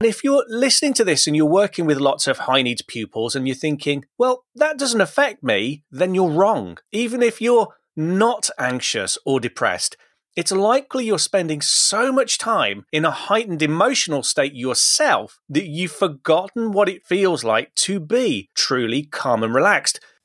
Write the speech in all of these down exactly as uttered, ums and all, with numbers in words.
And if you're listening to this and you're working with lots of high needs pupils and you're thinking, well, that doesn't affect me, then you're wrong. Even if you're not anxious or depressed, it's likely you're spending so much time in a heightened emotional state yourself that you've forgotten what it feels like to be truly calm and relaxed.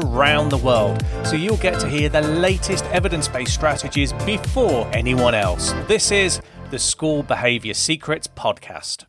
around the world, so you'll get to hear the latest evidence-based strategies before anyone else. This is the School Behaviour Secrets Podcast.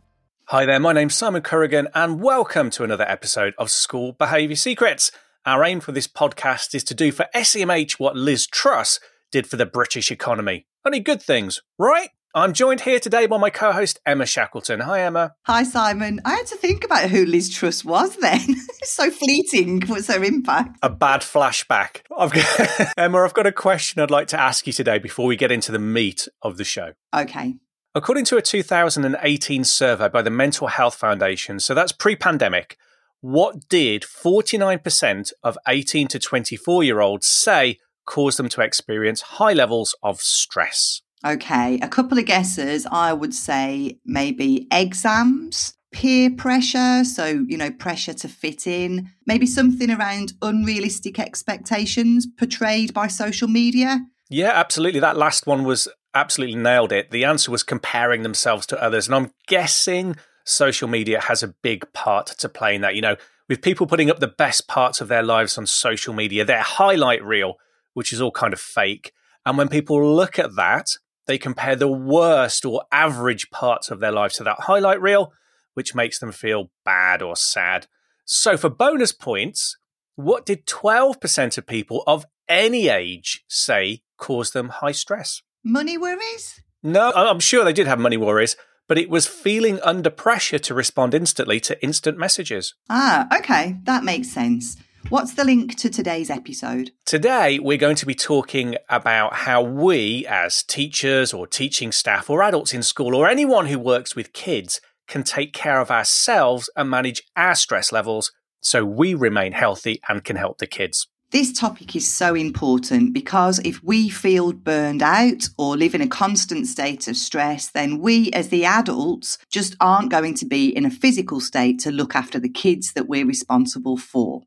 Hi there, my name's Simon Currigan, and welcome to another episode of School Behaviour Secrets. Our aim for this podcast is to do for S E M H what Liz Truss did for the British economy. Only good things, right? I'm joined here today by my co-host, Emma Shackleton. Hi, Emma. Hi, Simon. I had to think about who Liz Truss was then. So fleeting was her impact. A bad flashback. I've got... Emma, I've got a question I'd like to ask you today before we get into the meat of the show. Okay. According to a two thousand eighteen survey by the Mental Health Foundation, so that's pre-pandemic, what did forty-nine percent of eighteen to twenty-four-year-olds say caused them to experience high levels of stress? Okay, a couple of guesses. I would say maybe exams, peer pressure, so, you know, pressure to fit in, maybe something around unrealistic expectations portrayed by social media. Yeah, absolutely. That last one was absolutely nailed it. The answer was comparing themselves to others. And I'm guessing social media has a big part to play in that. You know, with people putting up the best parts of their lives on social media, their highlight reel, which is all kind of fake. And when people look at that, they compare the worst or average parts of their life to that highlight reel, which makes them feel bad or sad. So for bonus points, what did twelve percent of people of any age say caused them high stress? Money worries? No, I'm sure they did have money worries, but it was feeling under pressure to respond instantly to instant messages. Ah, okay, that makes sense. What's the link to today's episode? Today, we're going to be talking about how we, as teachers or teaching staff or adults in school or anyone who works with kids, can take care of ourselves and manage our stress levels so we remain healthy and can help the kids. This topic is so important because if we feel burned out or live in a constant state of stress, then we as the adults just aren't going to be in a physical state to look after the kids that we're responsible for.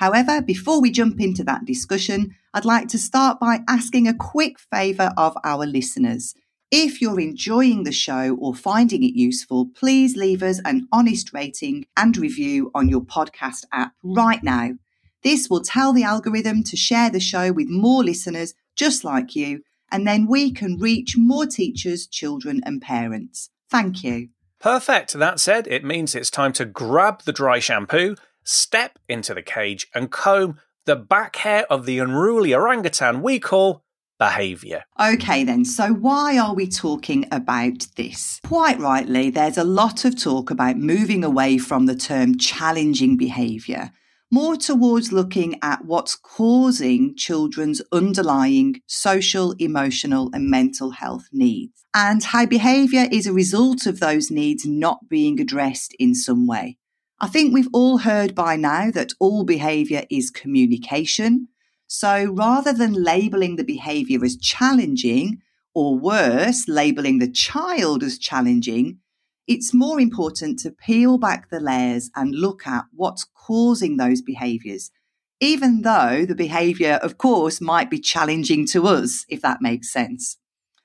However, before we jump into that discussion, I'd like to start by asking a quick favour of our listeners. If you're enjoying the show or finding it useful, please leave us an honest rating and review on your podcast app right now. This will tell the algorithm to share the show with more listeners just like you, and then we can reach more teachers, children and parents. Thank you. Perfect. That said, it means it's time to grab the dry shampoo, step into the cage and comb the back hair of the unruly orangutan we call behaviour. Okay then, so why are we talking about this? Quite rightly, there's a lot of talk about moving away from the term challenging behaviour, more towards looking at what's causing children's underlying social, emotional and mental health needs, and how behaviour is a result of those needs not being addressed in some way. I think we've all heard by now that all behaviour is communication. So rather than labelling the behaviour as challenging, or worse, labelling the child as challenging, it's more important to peel back the layers and look at what's causing those behaviours, even though the behaviour, of course, might be challenging to us, if that makes sense.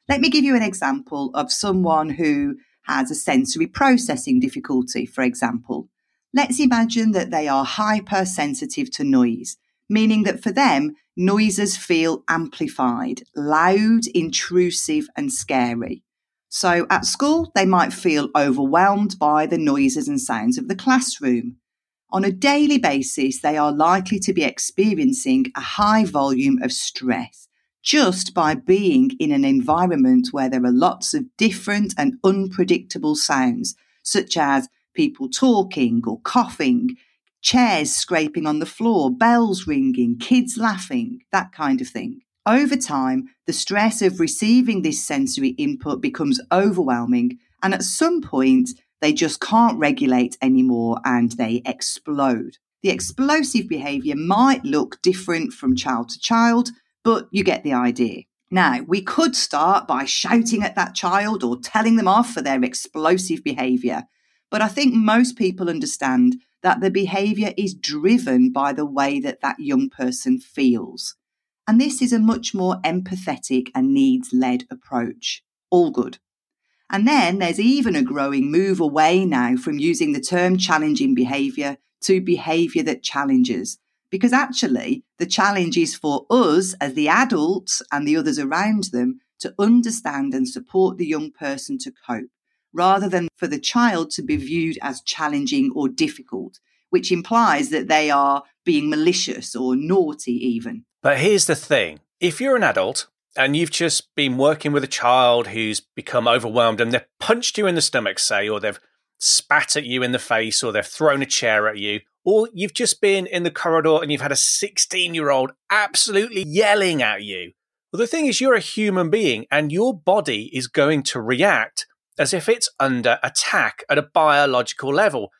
Let me give you an example of someone who has a sensory processing difficulty, for example. Let's imagine that they are hypersensitive to noise, meaning that for them, noises feel amplified, loud, intrusive and scary. So at school, they might feel overwhelmed by the noises and sounds of the classroom. On a daily basis, they are likely to be experiencing a high volume of stress just by being in an environment where there are lots of different and unpredictable sounds, such as people talking or coughing, chairs scraping on the floor, bells ringing, kids laughing, that kind of thing. Over time, the stress of receiving this sensory input becomes overwhelming, and at some point, they just can't regulate anymore and they explode. The explosive behaviour might look different from child to child, but you get the idea. Now, we could start by shouting at that child or telling them off for their explosive behaviour, but I think most people understand that the behaviour is driven by the way that that young person feels. And this is a much more empathetic and needs-led approach. All good. And then there's even a growing move away now from using the term challenging behaviour to behaviour that challenges, because actually the challenge is for us as the adults and the others around them to understand and support the young person to cope, rather than for the child to be viewed as challenging or difficult, which implies that they are being malicious or naughty even. But here's the thing. If you're an adult and you've just been working with a child who's become overwhelmed and they've punched you in the stomach, say, or they've spat at you in the face, or they've thrown a chair at you, or you've just been in the corridor and you've had a sixteen-year-old absolutely yelling at you. Well, the thing is, you're a human being and your body is going to react as if it's under attack at a biological level.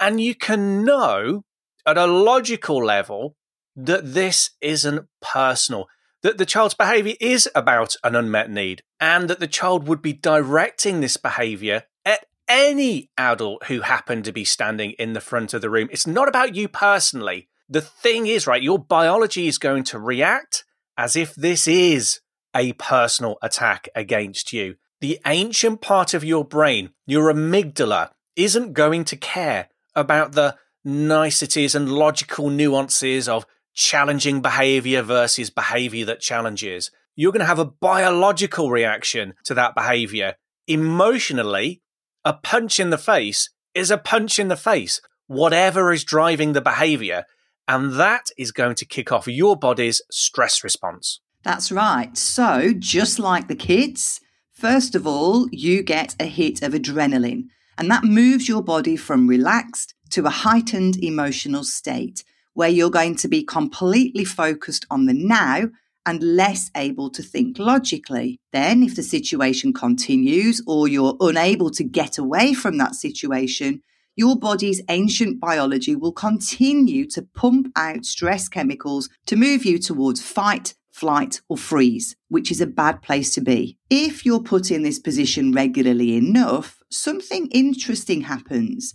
And you can know at a logical level that this isn't personal, that the child's behaviour is about an unmet need, and that the child would be directing this behaviour at any adult who happened to be standing in the front of the room. It's not about you personally. The thing is, right, your biology is going to react as if this is a personal attack against you. The ancient part of your brain, your amygdala, isn't going to care about the niceties and logical nuances of challenging behaviour versus behaviour that challenges. You're going to have a biological reaction to that behaviour. Emotionally, a punch in the face is a punch in the face, whatever is driving the behaviour, and that is going to kick off your body's stress response. That's right. So, just like the kids, first of all, you get a hit of adrenaline, and that moves your body from relaxed to a heightened emotional state, where you're going to be completely focused on the now and less able to think logically. Then, if the situation continues or you're unable to get away from that situation, your body's ancient biology will continue to pump out stress chemicals to move you towards fight, flight, or freeze, which is a bad place to be. If you're put in this position regularly enough, something interesting happens.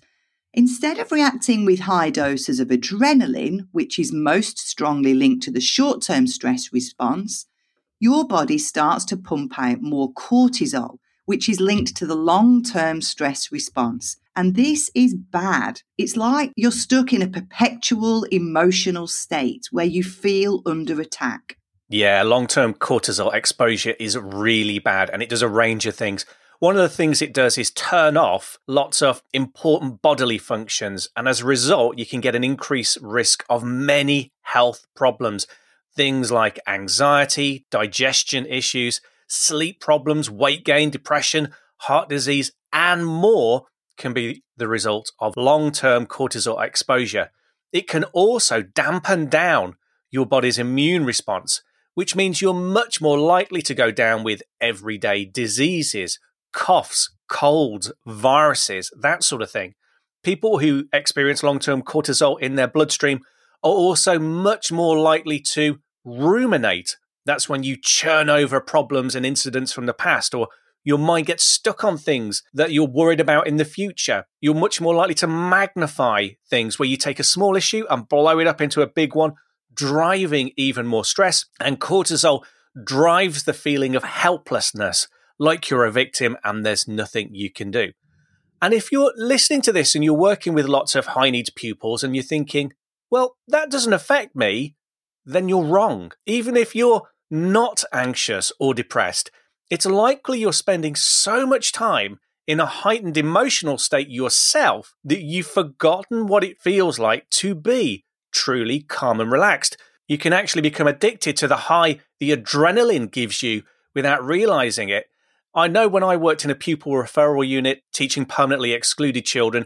Instead of reacting with high doses of adrenaline, which is most strongly linked to the short-term stress response, your body starts to pump out more cortisol, which is linked to the long-term stress response. And this is bad. It's like you're stuck in a perpetual emotional state where you feel under attack. Yeah, long-term cortisol exposure is really bad, and it does a range of things. One of the things it does is turn off lots of important bodily functions, and as a result, you can get an increased risk of many health problems. Things like anxiety, digestion issues, sleep problems, weight gain, depression, heart disease, and more can be the result of long-term cortisol exposure. It can also dampen down your body's immune response, which means you're much more likely to go down with everyday diseases, coughs, colds, viruses, that sort of thing. People who experience long-term cortisol in their bloodstream are also much more likely to ruminate. That's when you churn over problems and incidents from the past, or your mind gets stuck on things that you're worried about in the future. You're much more likely to magnify things, where you take a small issue and blow it up into a big one, driving even more stress. And cortisol drives the feeling of helplessness, like you're a victim and there's nothing you can do. And if you're listening to this and you're working with lots of high needs pupils and you're thinking, well, that doesn't affect me, then you're wrong. Even if you're not anxious or depressed, it's likely you're spending so much time in a heightened emotional state yourself that you've forgotten what it feels like to be truly calm and relaxed. You can actually become addicted to the high the adrenaline gives you without realizing it. I know when I worked in a pupil referral unit teaching permanently excluded children,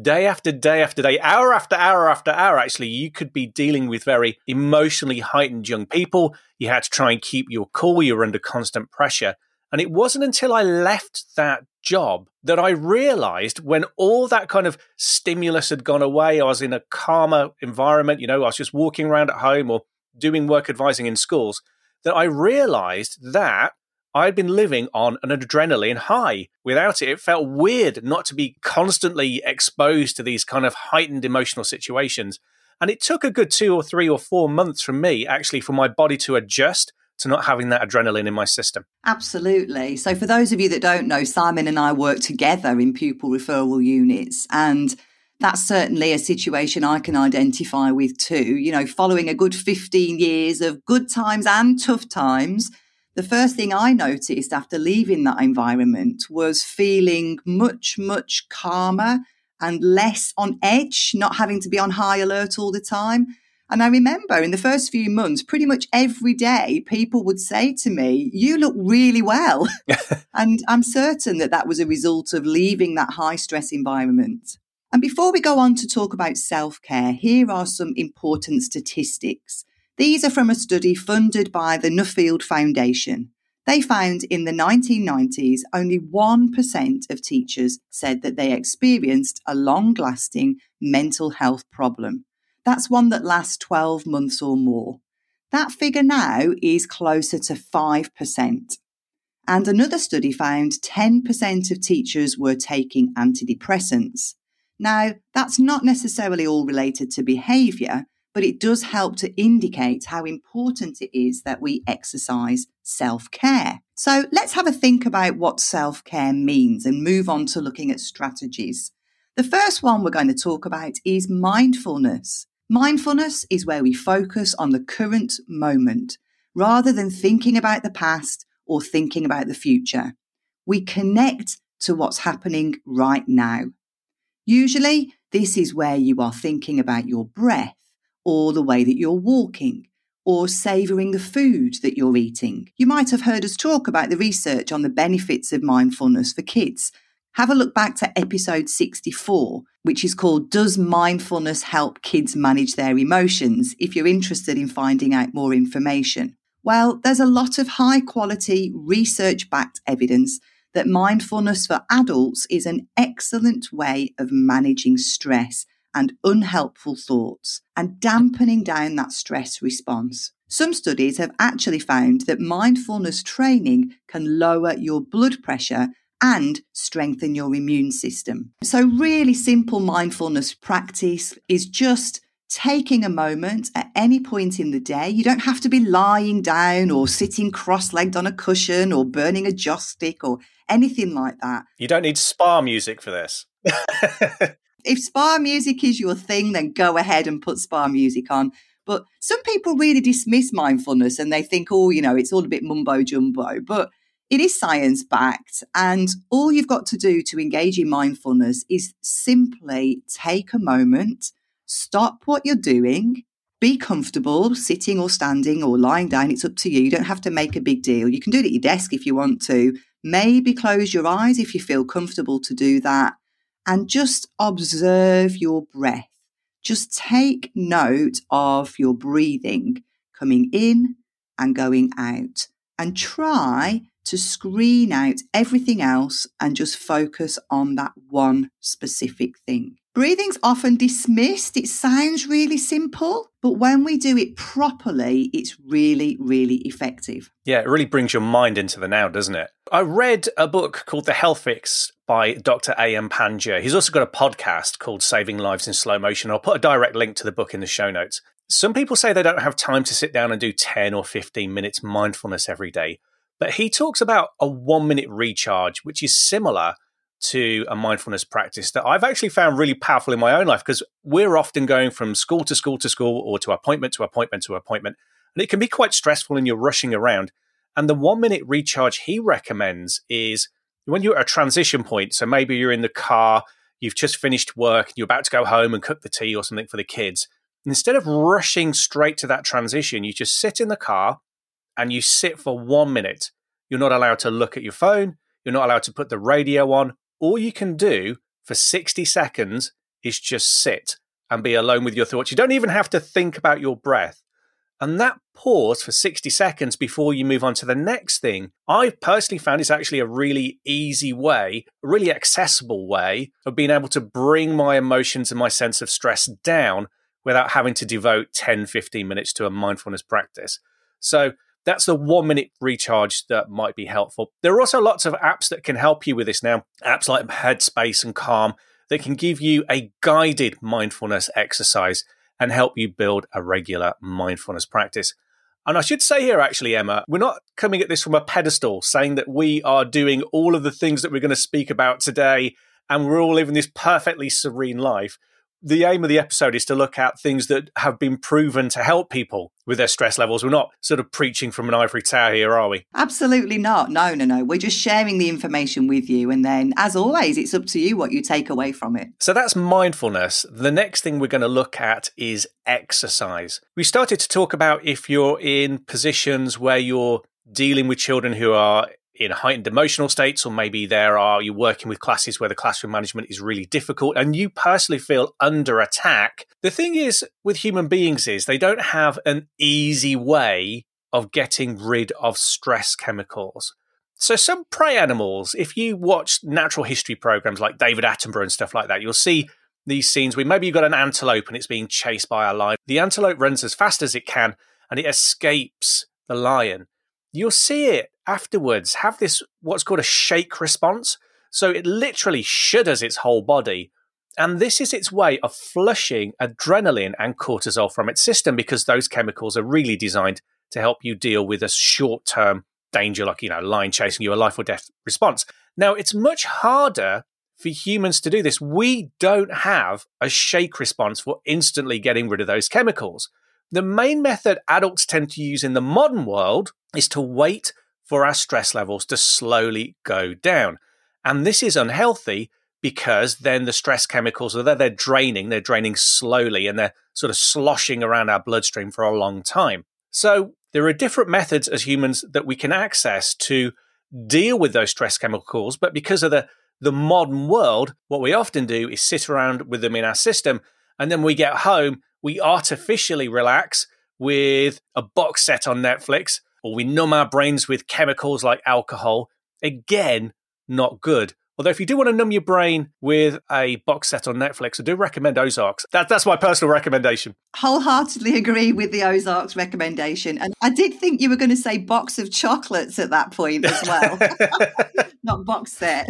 day after day after day, hour after hour after hour, actually, you could be dealing with very emotionally heightened young people. You had to try and keep your cool. You were under constant pressure. And it wasn't until I left that job that I realized, when all that kind of stimulus had gone away, I was in a calmer environment, you know, I was just walking around at home or doing work advising in schools, that I realized that I had been living on an adrenaline high. Without it, it felt weird not to be constantly exposed to these kind of heightened emotional situations. And it took a good two or three or four months from me, actually, for my body to adjust to not having that adrenaline in my system. Absolutely. So for those of you that don't know, Simon and I work together in pupil referral units, and that's certainly a situation I can identify with too. You know, following a good fifteen years of good times and tough times, the first thing I noticed after leaving that environment was feeling much, much calmer and less on edge, not having to be on high alert all the time. And I remember in the first few months, pretty much every day, people would say to me, "You look really well." And I'm certain that that was a result of leaving that high stress environment. And before we go on to talk about self-care, here are some important statistics. These are from a study funded by the Nuffield Foundation. They found in the nineteen nineties, only one percent of teachers said that they experienced a long-lasting mental health problem. That's one that lasts twelve months or more. That figure now is closer to five percent. And another study found ten percent of teachers were taking antidepressants. Now, that's not necessarily all related to behaviour, but it does help to indicate how important it is that we exercise self-care. So let's have a think about what self-care means and move on to looking at strategies. The first one we're going to talk about is mindfulness. Mindfulness is where we focus on the current moment rather than thinking about the past or thinking about the future. We connect to what's happening right now. Usually, this is where you are thinking about your breath or the way that you're walking or savouring the food that you're eating. You might have heard us talk about the research on the benefits of mindfulness for kids. Have a look back to episode sixty-four, which is called "Does Mindfulness Help Kids Manage Their Emotions?" if you're interested in finding out more information. Well, there's a lot of high-quality, research-backed evidence that mindfulness for adults is an excellent way of managing stress and unhelpful thoughts and dampening down that stress response. Some studies have actually found that mindfulness training can lower your blood pressure and strengthen your immune system. So really simple mindfulness practice is just taking a moment at any point in the day. You don't have to be lying down or sitting cross-legged on a cushion or burning a joss stick or anything like that. You don't need spa music for this. If spa music is your thing, then go ahead and put spa music on. But some people really dismiss mindfulness and they think, oh, you know, it's all a bit mumbo-jumbo. But it is science-backed, and all you've got to do to engage in mindfulness is simply take a moment, stop what you're doing, be comfortable sitting or standing or lying down. It's up to you. You don't have to make a big deal. You can do it at your desk if you want to. Maybe close your eyes if you feel comfortable to do that, and just observe your breath. Just take note of your breathing coming in and going out, and try to screen out everything else and just focus on that one specific thing. Breathing's often dismissed. It sounds really simple, but when we do it properly, it's really, really effective. Yeah, it really brings your mind into the now, doesn't it? I read a book called The Health Fix by Doctor Ayan Panja. He's also got a podcast called Saving Lives in Slow Motion. I'll put a direct link to the book in the show notes. Some people say they don't have time to sit down and do ten or fifteen minutes mindfulness every day, but he talks about a one-minute recharge, which is similar to a mindfulness practice that I've actually found really powerful in my own life, because we're often going from school to school to school or to appointment to appointment to appointment, and it can be quite stressful and you're rushing around. And the one-minute recharge he recommends is when you're at a transition point, so maybe you're in the car, you've just finished work, and you're about to go home and cook the tea or something for the kids. Instead of rushing straight to that transition, you just sit in the car and you sit for one minute. You're not allowed to look at your phone. You're not allowed to put the radio on. All you can do for sixty seconds is just sit and be alone with your thoughts. You don't even have to think about your breath. And that pause for sixty seconds before you move on to the next thing, I've personally found it's actually a really easy way, a really accessible way of being able to bring my emotions and my sense of stress down without having to devote ten, fifteen minutes to a mindfulness practice. So that's the one minute recharge that might be helpful. There are also lots of apps that can help you with this now, apps like Headspace and Calm that can give you a guided mindfulness exercise and help you build a regular mindfulness practice. And I should say here, actually, Emma, we're not coming at this from a pedestal, saying that we are doing all of the things that we're going to speak about today, and we're all living this perfectly serene life. The aim of the episode is to look at things that have been proven to help people with their stress levels. We're not sort of preaching from an ivory tower here, are we? Absolutely not. No, no, no. We're just sharing the information with you. And then, as always, it's up to you what you take away from it. So that's mindfulness. The next thing we're going to look at is exercise. We started to talk about if you're in positions where you're dealing with children who are in heightened emotional states, or maybe there are you're working with classes where the classroom management is really difficult and you personally feel under attack. The thing is with human beings is they don't have an easy way of getting rid of stress chemicals. So some prey animals, if you watch natural history programs like David Attenborough and stuff like that, you'll see these scenes where maybe you've got an antelope and it's being chased by a lion. The antelope runs as fast as it can and it escapes the lion. You'll see it afterwards have this what's called a shake response. So it literally shudders its whole body. And this is its way of flushing adrenaline and cortisol from its system, because those chemicals are really designed to help you deal with a short-term danger, like, you know, lion chasing you, a life or death response. Now, it's much harder for humans to do this. We don't have a shake response for instantly getting rid of those chemicals. The main method adults tend to use in the modern world is to wait for our stress levels to slowly go down. And this is unhealthy, because then the stress chemicals, although they're draining, they're draining slowly and they're sort of sloshing around our bloodstream for a long time. So there are different methods as humans that we can access to deal with those stress chemicals. But because of the, the modern world, what we often do is sit around with them in our system. And then we get home, we artificially relax with a box set on Netflix, or we numb our brains with chemicals like alcohol. Again, not good. Although if you do want to numb your brain with a box set on Netflix, I do recommend Ozarks. That, that's my personal recommendation. Wholeheartedly agree with the Ozarks recommendation. And I did think you were going to say box of chocolates at that point as well. Not box set.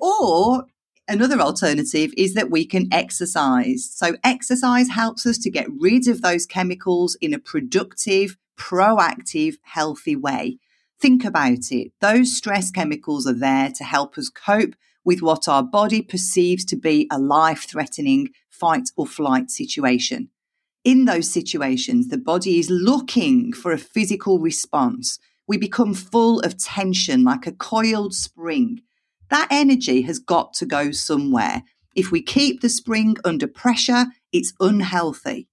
Or another alternative is that we can exercise. So exercise helps us to get rid of those chemicals in a productive, proactive, healthy way. Think about it. Those stress chemicals are there to help us cope with what our body perceives to be a life-threatening fight or flight situation. In those situations, the body is looking for a physical response. We become full of tension like a coiled spring. That energy has got to go somewhere. If we keep the spring under pressure, it's unhealthy.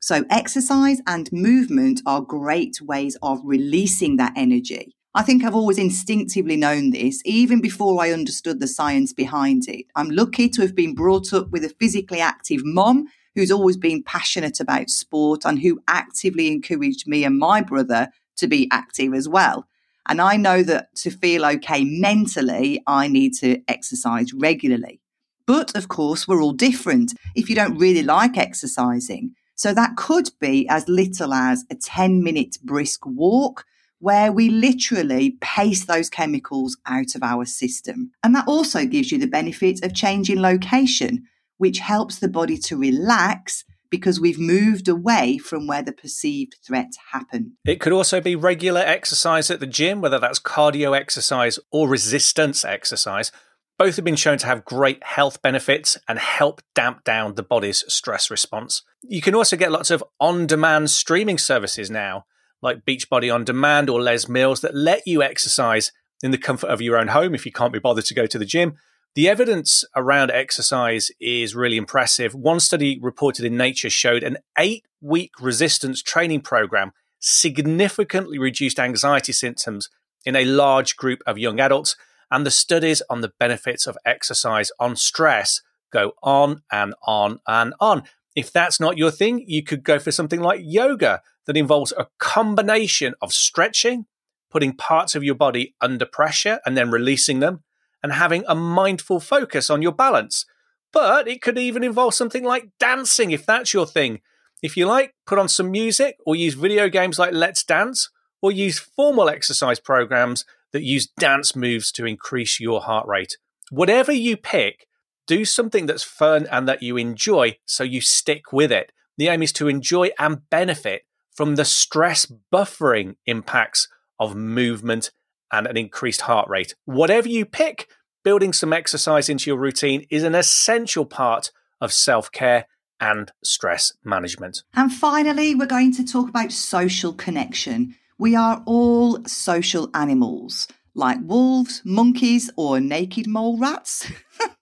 So exercise and movement are great ways of releasing that energy. I think I've always instinctively known this, even before I understood the science behind it. I'm lucky to have been brought up with a physically active mom who's always been passionate about sport and who actively encouraged me and my brother to be active as well. And I know that to feel okay mentally, I need to exercise regularly. But of course, we're all different if you don't really like exercising. So that could be as little as a ten-minute brisk walk where we literally pace those chemicals out of our system. And that also gives you the benefit of changing location, which helps the body to relax because we've moved away from where the perceived threat happened. It could also be regular exercise at the gym, whether that's cardio exercise or resistance exercise. Both have been shown to have great health benefits and help damp down the body's stress response. You can also get lots of on-demand streaming services now, like Beachbody On Demand or Les Mills, that let you exercise in the comfort of your own home if you can't be bothered to go to the gym. The evidence around exercise is really impressive. One study reported in Nature showed an eight-week resistance training program significantly reduced anxiety symptoms in a large group of young adults. and the studies on the benefits of exercise on stress go on and on and on. If that's not your thing, you could go for something like yoga that involves a combination of stretching, putting parts of your body under pressure and then releasing them, and having a mindful focus on your balance. But it could even involve something like dancing, if that's your thing. If you like, put on some music or use video games like Let's Dance, or use formal exercise programs that use dance moves to increase your heart rate. Whatever you pick, do something that's fun and that you enjoy so you stick with it. The aim is to enjoy and benefit from the stress buffering impacts of movement and an increased heart rate. Whatever you pick, building some exercise into your routine is an essential part of self-care and stress management. And finally, we're going to talk about social connection. We are all social animals, like wolves, monkeys, or naked mole rats.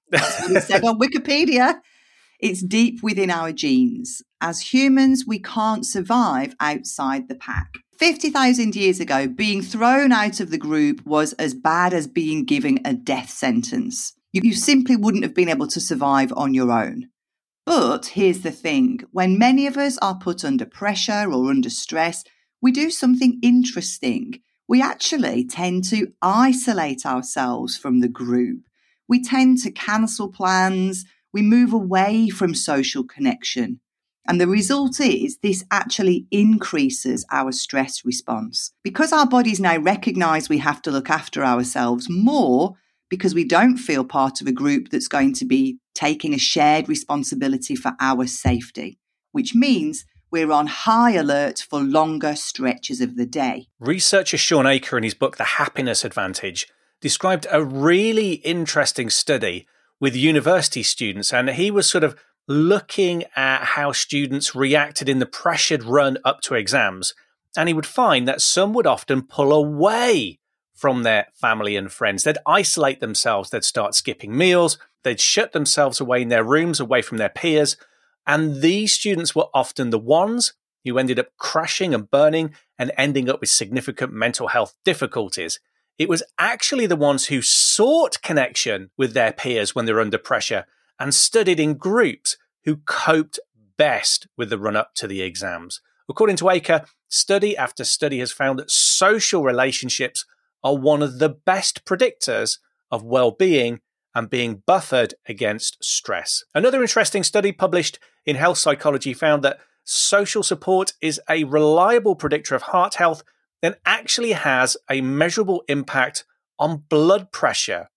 That's what it said on Wikipedia. It's deep within our genes. As humans, we can't survive outside the pack. fifty thousand years ago, being thrown out of the group was as bad as being given a death sentence. You, you simply wouldn't have been able to survive on your own. But here's the thing. When many of us are put under pressure or under stress, we do something interesting. We actually tend to isolate ourselves from the group. We tend to cancel plans. We move away from social connection. And the result is this actually increases our stress response. Because our bodies now recognise we have to look after ourselves more because we don't feel part of a group that's going to be taking a shared responsibility for our safety, which means we're on high alert for longer stretches of the day. Researcher Sean Aker in his book, The Happiness Advantage, described a really interesting study with university students, and he was sort of looking at how students reacted in the pressured run up to exams, and he would find that some would often pull away from their family and friends. They'd isolate themselves, they'd start skipping meals, they'd shut themselves away in their rooms, away from their peers, and these students were often the ones who ended up crashing and burning and ending up with significant mental health difficulties. It was actually the ones who sought connection with their peers when they were under pressure and studied in groups who coped best with the run-up to the exams. According to Aker, study after study has found that social relationships are one of the best predictors of well-being and being buffered against stress. Another interesting study published in Health Psychology found that social support is a reliable predictor of heart health and actually has a measurable impact on blood pressure,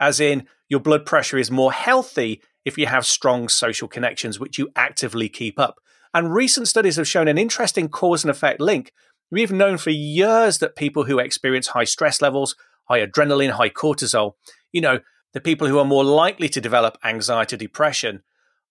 as in your blood pressure is more healthy if you have strong social connections, which you actively keep up. And recent studies have shown an interesting cause and effect link. We've known for years that people who experience high stress levels, high adrenaline, high cortisol, you know, the people who are more likely to develop anxiety, depression,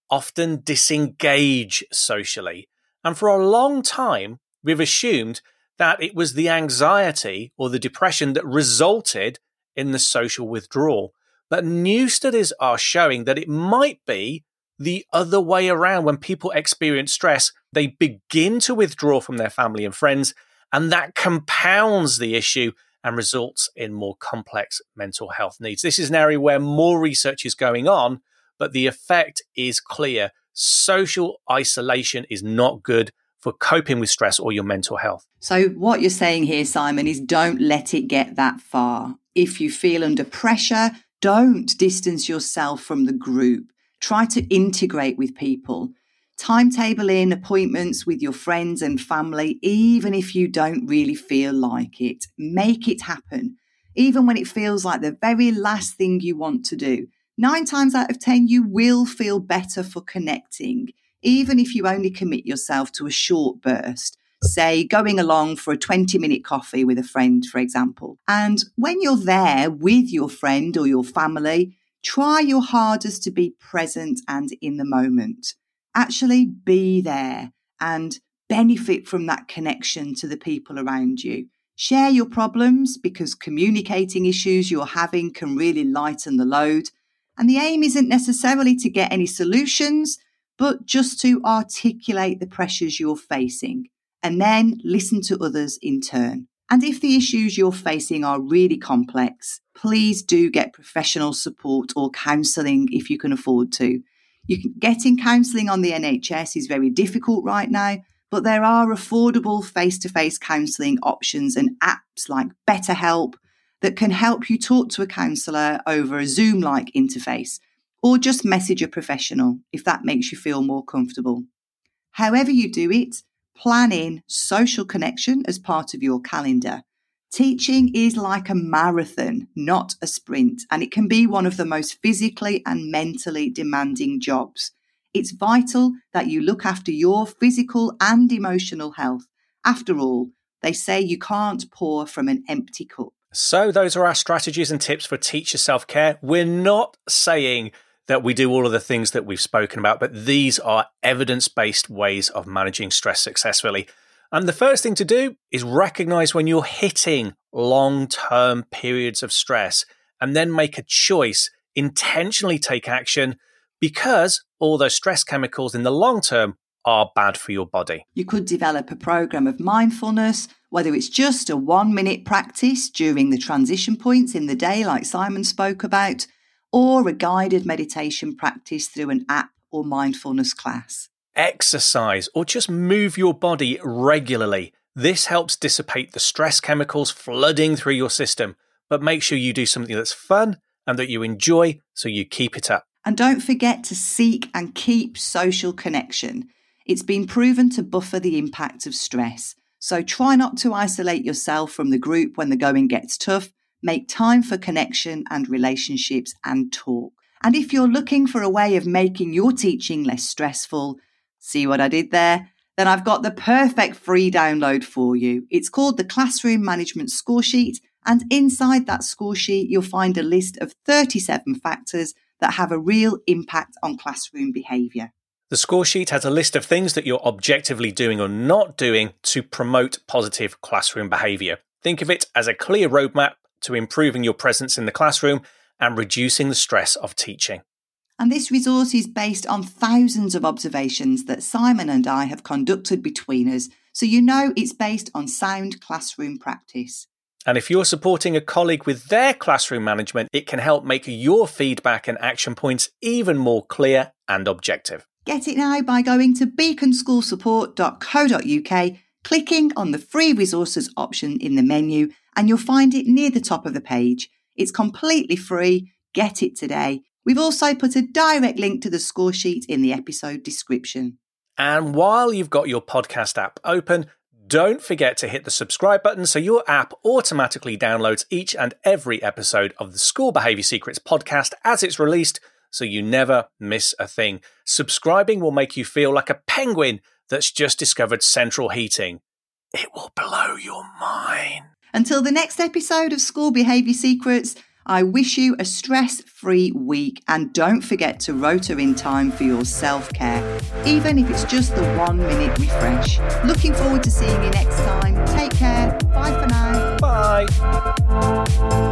often disengage socially. And for a long time, we've assumed that it was the anxiety or the depression that resulted in the social withdrawal. But new studies are showing that it might be the other way around. When people experience stress, they begin to withdraw from their family and friends, and that compounds the issue and results in more complex mental health needs. This is an area where more research is going on, but the effect is clear. Social isolation is not good for coping with stress or your mental health. So what you're saying here, Simon, is don't let it get that far. If you feel under pressure, don't distance yourself from the group. Try to integrate with people. Timetable in appointments with your friends and family, even if you don't really feel like it. Make it happen, even when it feels like the very last thing you want to do. Nine times out of ten, you will feel better for connecting, even if you only commit yourself to a short burst, say going along for a twenty-minute coffee with a friend, for example. And when you're there with your friend or your family, try your hardest to be present and in the moment. Actually be there and benefit from that connection to the people around you. Share your problems, because communicating issues you're having can really lighten the load. And the aim isn't necessarily to get any solutions, but just to articulate the pressures you're facing, and then listen to others in turn. And if the issues you're facing are really complex, please do get professional support or counselling if you can afford to. You can, getting counselling on the N H S is very difficult right now, but there are affordable face-to-face counselling options and apps like BetterHelp that can help you talk to a counsellor over a Zoom-like interface, or just message a professional if that makes you feel more comfortable. However you do it, plan in social connection as part of your calendar. Teaching is like a marathon, not a sprint, and it can be one of the most physically and mentally demanding jobs. It's vital that you look after your physical and emotional health. After all, they say you can't pour from an empty cup. So those are our strategies and tips for teacher self-care. We're not saying that we do all of the things that we've spoken about, but these are evidence-based ways of managing stress successfully. And the first thing to do is recognize when you're hitting long-term periods of stress and then make a choice, intentionally take action, because all those stress chemicals in the long term are bad for your body. You could develop a program of mindfulness, whether it's just a one-minute practice during the transition points in the day, like Simon spoke about, or a guided meditation practice through an app or mindfulness class. Exercise or just move your body regularly. This helps dissipate the stress chemicals flooding through your system, but make sure you do something that's fun and that you enjoy so you keep it up. And don't forget to seek and keep social connection. It's been proven to buffer the impact of stress. So try not to isolate yourself from the group when the going gets tough. Make time for connection and relationships and talk. And if you're looking for a way of making your teaching less stressful, see what I did there? Then I've got the perfect free download for you. It's called the Classroom Management Score Sheet. And inside that score sheet, you'll find a list of thirty-seven factors that have a real impact on classroom behaviour. The score sheet has a list of things that you're objectively doing or not doing to promote positive classroom behaviour. Think of it as a clear roadmap to improving your presence in the classroom and reducing the stress of teaching. And this resource is based on thousands of observations that Simon and I have conducted between us, so you know it's based on sound classroom practice. And if you're supporting a colleague with their classroom management, it can help make your feedback and action points even more clear and objective. Get it now by going to beacon school support dot co dot uk, clicking on the free resources option in the menu, and you'll find it near the top of the page. It's completely free. Get it today. We've also put a direct link to the score sheet in the episode description. And while you've got your podcast app open, don't forget to hit the subscribe button so your app automatically downloads each and every episode of the School Behaviour Secrets podcast as it's released, so you never miss a thing. Subscribing will make you feel like a penguin that's just discovered central heating. It will blow your mind. Until the next episode of School Behaviour Secrets, I wish you a stress-free week, and don't forget to rotor in time for your self-care, even if it's just the one-minute refresh. Looking forward to seeing you next time. Take care. Bye for now. Bye.